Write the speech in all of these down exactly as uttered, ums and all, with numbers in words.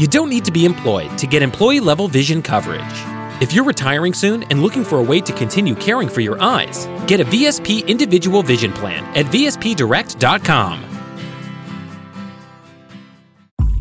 You don't need to be employed to get employee-level vision coverage. If you're retiring soon and looking for a way to continue caring for your eyes, get a V S P individual vision plan at V S P direct dot com.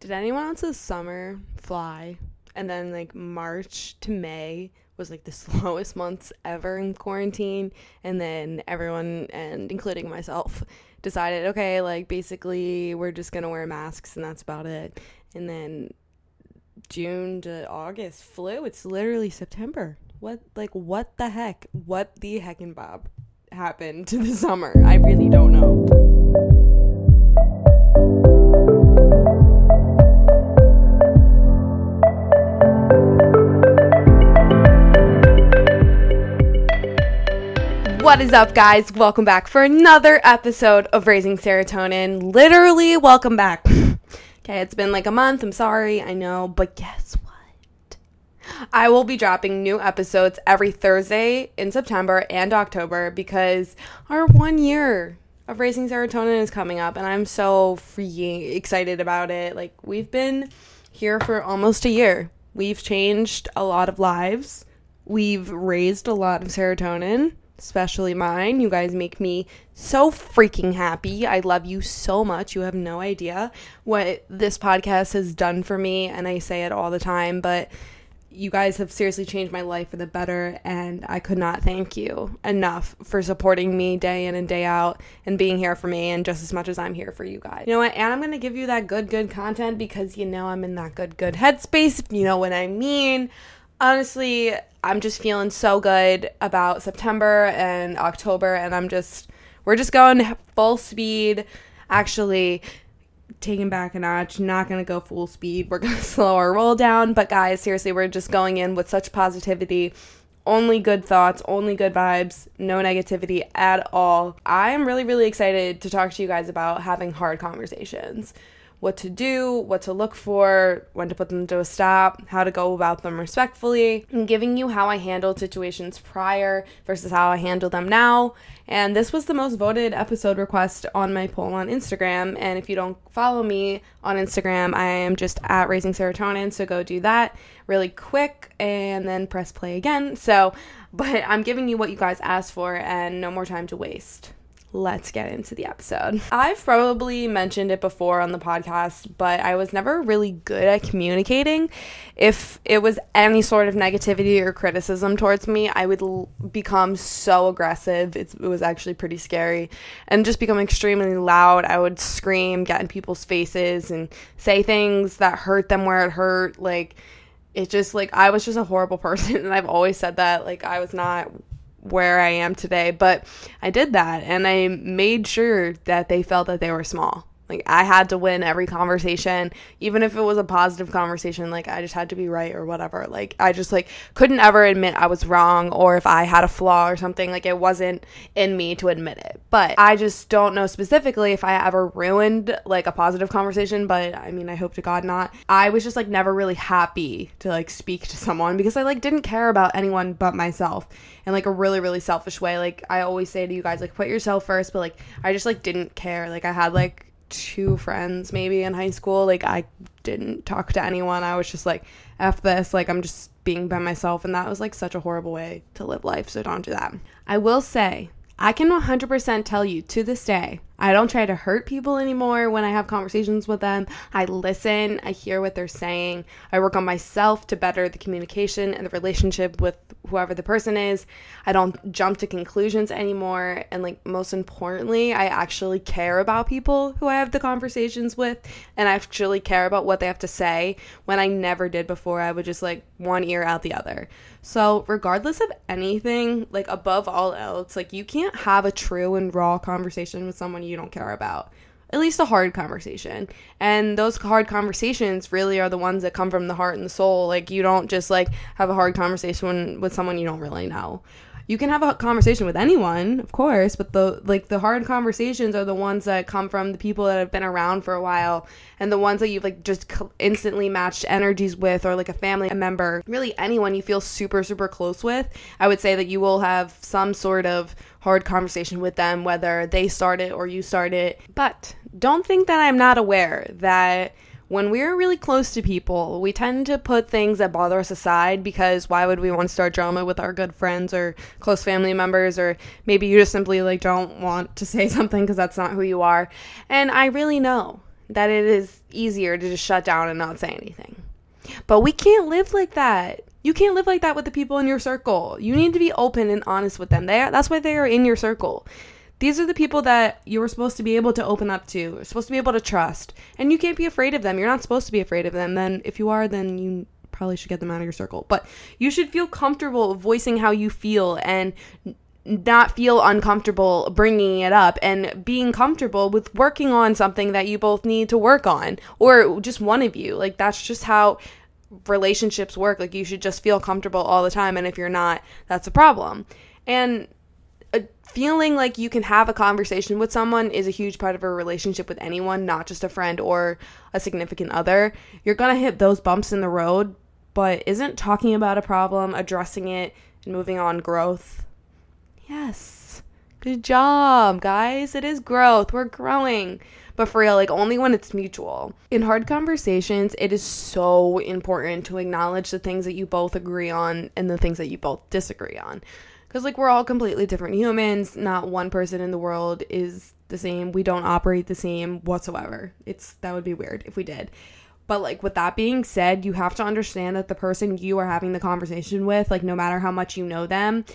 Did anyone else's summer fly? And then like March to May was like the slowest months ever in quarantine. And then everyone, and including myself, decided, okay, like basically we're just going to wear masks and that's about it. And then June to August flew. It's literally September. What, like what the heck? What the heckin' Bob happened to the summer? I really don't know. What is up, guys? Welcome back for another episode of Raising Serotonin. Literally, welcome back. Okay, it's been like a month. I'm sorry, I know, but guess what? I will be dropping new episodes every Thursday in September and October because our one year of Raising Serotonin is coming up, and I'm so freaking excited about it. Like, we've been here for almost a year. We've changed a lot of lives. We've raised a lot of serotonin. Especially mine. You guys make me so freaking happy. I love you so much. You have no idea what this podcast has done for me, and I say it all the time, but you guys have seriously changed my life for the better, and I could not thank you enough for supporting me day in and day out and being here for me, and just as much as I'm here for you guys. You know what? And I'm going to give you that good, good content because, you know, I'm in that good, good headspace, if you know what I mean. Honestly, I'm just feeling so good about September and October, and I'm just, we're just going full speed, actually taking back a notch, not going to go full speed, we're going to slow our roll down, but guys, seriously, we're just going in with such positivity, only good thoughts, only good vibes, no negativity at all. I'm really, really excited to talk to you guys about having hard conversations. What to do, what to look for, when to put them to a stop, how to go about them respectfully, and giving you how I handled situations prior versus how I handle them now. And this was the most voted episode request on my poll on Instagram. And if you don't follow me on Instagram, I am just at Raising Serotonin. So go do that really quick and then press play again. So, but I'm giving you what you guys asked for and no more time to waste. Let's get into the episode. I've probably mentioned it before on the podcast, but I was never really good at communicating. If it was any sort of negativity or criticism towards me, I would l- become so aggressive. It's, it was actually pretty scary. And just become extremely loud. I would scream, get in people's faces, and say things that hurt them where it hurt. Like, it just, like, I was just a horrible person, and I've always said that. Like, I was not where I am today, but I did that, and I made sure that they felt that they were small. Like, I had to win every conversation, even if it was a positive conversation. Like, I just had to be right or whatever. Like, I just, like, couldn't ever admit I was wrong, or if I had a flaw or something, like, it wasn't in me to admit it. But I just don't know specifically if I ever ruined, like, a positive conversation, but I mean, I hope to God not. I was just, like, never really happy to, like, speak to someone because I, like, didn't care about anyone but myself in, like, a really, really selfish way. Like, I always say to you guys, like, put yourself first, but, like, I just, like, didn't care. Like, I had, like, two friends maybe in high school. Like, I didn't talk to anyone. I was just like, F this, like, I'm just being by myself, and that was like such a horrible way to live life, so don't do that. I will say, I can one hundred percent tell you to this day, I don't try to hurt people anymore when I have conversations with them. I listen, I hear what they're saying, I work on myself to better the communication and the relationship with whoever the person is. I don't jump to conclusions anymore, and, like, most importantly, I actually care about people who I have the conversations with, and I actually care about what they have to say, when I never did before. I would just, like, one ear out the other. So regardless of anything, like, above all else, like, you can't have a true and raw conversation with someone you don't care about, at least a hard conversation. And those hard conversations really are the ones that come from the heart and the soul. Like, you don't just like have a hard conversation with someone you don't really know. You can have a conversation with anyone, of course, but the like the hard conversations are the ones that come from the people that have been around for a while, and the ones that you've like just instantly matched energies with, or like a family member, really anyone you feel super, super close with. I would say that you will have some sort of hard conversation with them, whether they start it or you start it. But don't think that I'm not aware that when we're really close to people, we tend to put things that bother us aside, because why would we want to start drama with our good friends or close family members? Or maybe you just simply like don't want to say something because that's not who you are. And I really know that it is easier to just shut down and not say anything. But we can't live like that. You can't live like that with the people in your circle. You need to be open and honest with them. They are, that's why they are in your circle. These are the people that you were supposed to be able to open up to, you're supposed to be able to trust, and you can't be afraid of them. You're not supposed to be afraid of them. Then if you are, then you probably should get them out of your circle. But you should feel comfortable voicing how you feel and not feel uncomfortable bringing it up, and being comfortable with working on something that you both need to work on, or just one of you. Like, that's just how relationships work. Like, you should just feel comfortable all the time, and if you're not, that's a problem. And feeling like you can have a conversation with someone is a huge part of a relationship with anyone, not just a friend or a significant other. You're going to hit those bumps in the road, but isn't talking about a problem, addressing it, and moving on growth? Yes. Good job, guys. It is growth. We're growing. But for real, like, only when it's mutual. In hard conversations, it is so important to acknowledge the things that you both agree on and the things that you both disagree on. Because, like, we're all completely different humans. Not one person in the world is the same. We don't operate the same whatsoever. It's that would be weird if we did. But, like, with that being said, you have to understand that the person you are having the conversation with, like, no matter how much you know them,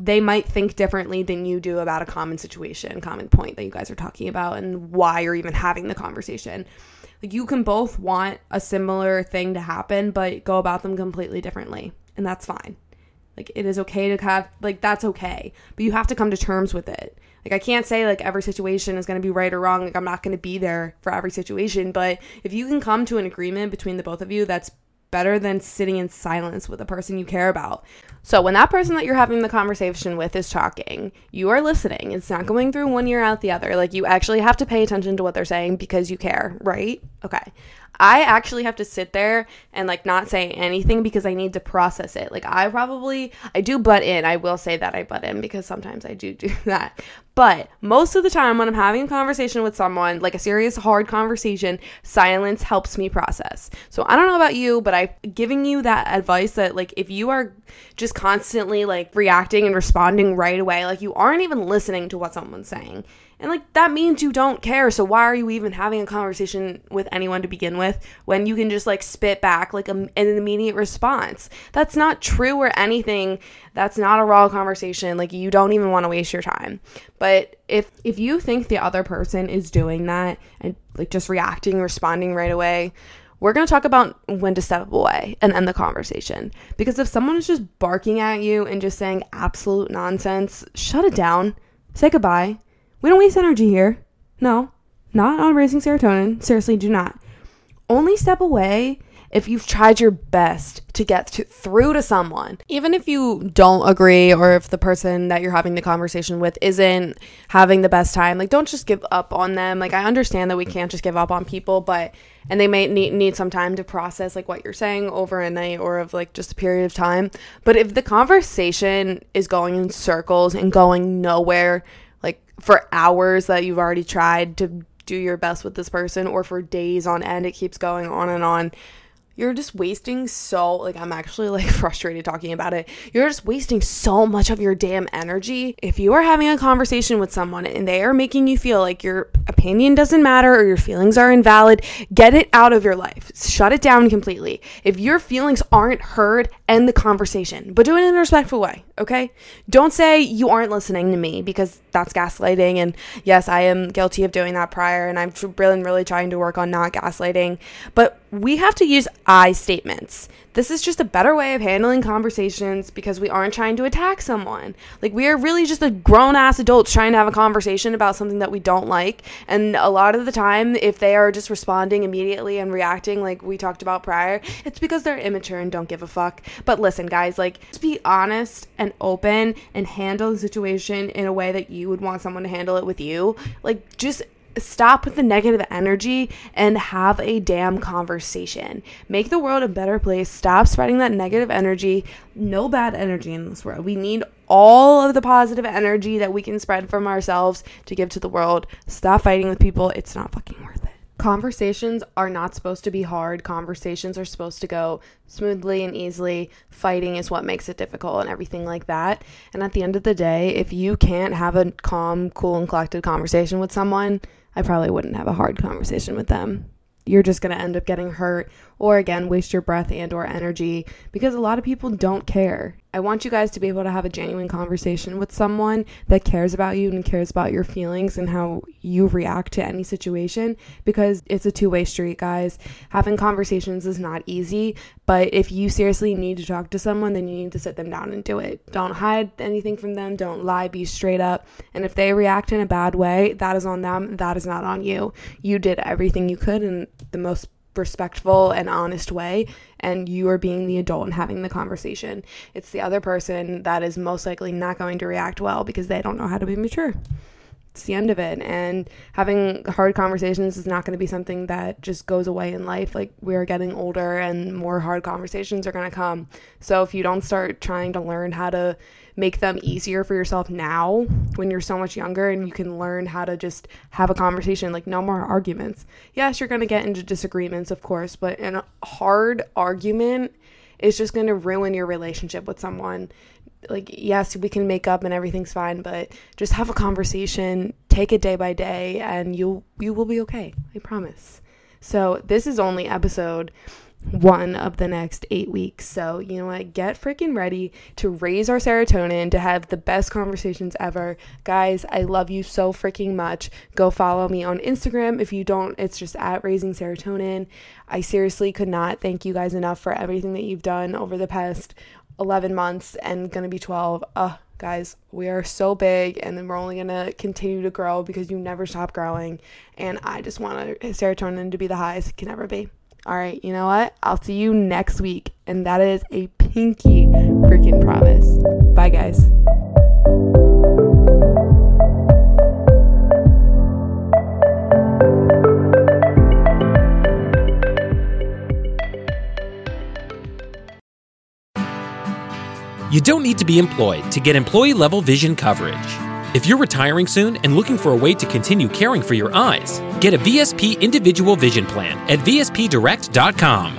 they might think differently than you do about a common situation, common point that you guys are talking about, and why you're even having the conversation. Like, you can both want a similar thing to happen, but go about them completely differently. And that's fine. Like, it is okay to have, like, that's okay. But you have to come to terms with it. Like, I can't say, like, every situation is going to be right or wrong. Like, I'm not going to be there for every situation. But if you can come to an agreement between the both of you, that's better than sitting in silence with a person you care about. So when that person that you're having the conversation with is talking, you are listening. It's not going through one ear out the other. Like, you actually have to pay attention to what they're saying because you care, right? Okay. I actually have to sit there and, like, not say anything because I need to process it. Like, I probably, I do butt in. I will say that I butt in because sometimes I do do that. But most of the time when I'm having a conversation with someone, like a serious, hard conversation, silence helps me process. So I don't know about you, but I'm giving you that advice that, like, if you are just constantly, like, reacting and responding right away, like, you aren't even listening to what someone's saying. And, like, that means you don't care. So why are you even having a conversation with anyone to begin with when you can just, like, spit back, like, a, an immediate response? That's not true or anything. That's not a raw conversation. Like, you don't even want to waste your time. But if if you think the other person is doing that and, like, just reacting, responding right away, we're going to talk about when to step away and end the conversation. Because if someone is just barking at you and just saying absolute nonsense, shut it down. Say goodbye. We don't waste energy here. No, not on Raising Serotonin. Seriously, do not. Only step away if you've tried your best to get to, through to someone. Even if you don't agree, or if the person that you're having the conversation with isn't having the best time, like, don't just give up on them. Like, I understand that we can't just give up on people, but, and they may need, need some time to process, like, what you're saying over a night or of, like, just a period of time. But if the conversation is going in circles and going nowhere, for hours that you've already tried to do your best with this person, or for days on end, it keeps going on and on, you're just wasting so, like, I'm actually, like, frustrated talking about it. You're just wasting so much of your damn energy. If you are having a conversation with someone and they are making you feel like your opinion doesn't matter or your feelings are invalid, get it out of your life. Shut it down completely. If your feelings aren't heard, end the conversation, but do it in a respectful way, okay? Don't say you aren't listening to me, because that's gaslighting. And yes, I am guilty of doing that prior, and I'm really, really trying to work on not gaslighting. But we have to use I statements. This is just a better way of handling conversations because we aren't trying to attack someone. Like, we are really just a grown-ass adult trying to have a conversation about something that we don't like. And a lot of the time, if they are just responding immediately and reacting like we talked about prior, it's because they're immature and don't give a fuck. But listen, guys, like, just be honest and open and handle the situation in a way that you would want someone to handle it with you. Like, just stop with the negative energy and have a damn conversation. Make the world a better place. Stop spreading that negative energy. No bad energy in this world. We need all of the positive energy that we can spread from ourselves to give to the world. Stop fighting with people. It's not fucking worth it. Conversations are not supposed to be hard. Conversations are supposed to go smoothly and easily. Fighting is what makes it difficult and everything like that. And at the end of the day, if you can't have a calm, cool, and collected conversation with someone, I probably wouldn't have a hard conversation with them. You're just going to end up getting hurt or, again, waste your breath and or energy because a lot of people don't care. I want you guys to be able to have a genuine conversation with someone that cares about you and cares about your feelings and how you react to any situation, because it's a two-way street, guys. Having conversations is not easy, but if you seriously need to talk to someone, then you need to sit them down and do it. Don't hide anything from them. Don't lie. Be straight up. And if they react in a bad way, that is on them. That is not on you. You did everything you could in the most respectful and honest way, and you are being the adult and having the conversation. It's the other person that is most likely not going to react well because they don't know how to be mature. It's the end of it. And having hard conversations is not going to be something that just goes away in life. Like, we're getting older and more hard conversations are going to come. So if you don't start trying to learn how to make them easier for yourself now when you're so much younger, and you can learn how to just have a conversation, like, no more arguments. Yes, you're going to get into disagreements, of course, but a hard argument is just going to ruin your relationship with someone. Like, yes, we can make up and everything's fine, but just have a conversation, take it day by day, and you'll, you will be okay. I promise. So this is only episode one of the next eight weeks. So, you know what? Get freaking ready to raise our serotonin, to have the best conversations ever. Guys, I love you so freaking much. Go follow me on Instagram. If you don't, it's just at Raising Serotonin. I seriously could not thank you guys enough for everything that you've done over the past eleven months and gonna be twelve. Uh, guys, we are so big, and then we're only gonna continue to grow because you never stop growing. And I just want serotonin to be the highest it can ever be. All right, you know what? I'll see you next week. And that is a pinky freaking promise. Bye, guys. You don't need to be employed to get employee-level vision coverage. If you're retiring soon and looking for a way to continue caring for your eyes, get a V S P individual vision plan at V S P direct dot com.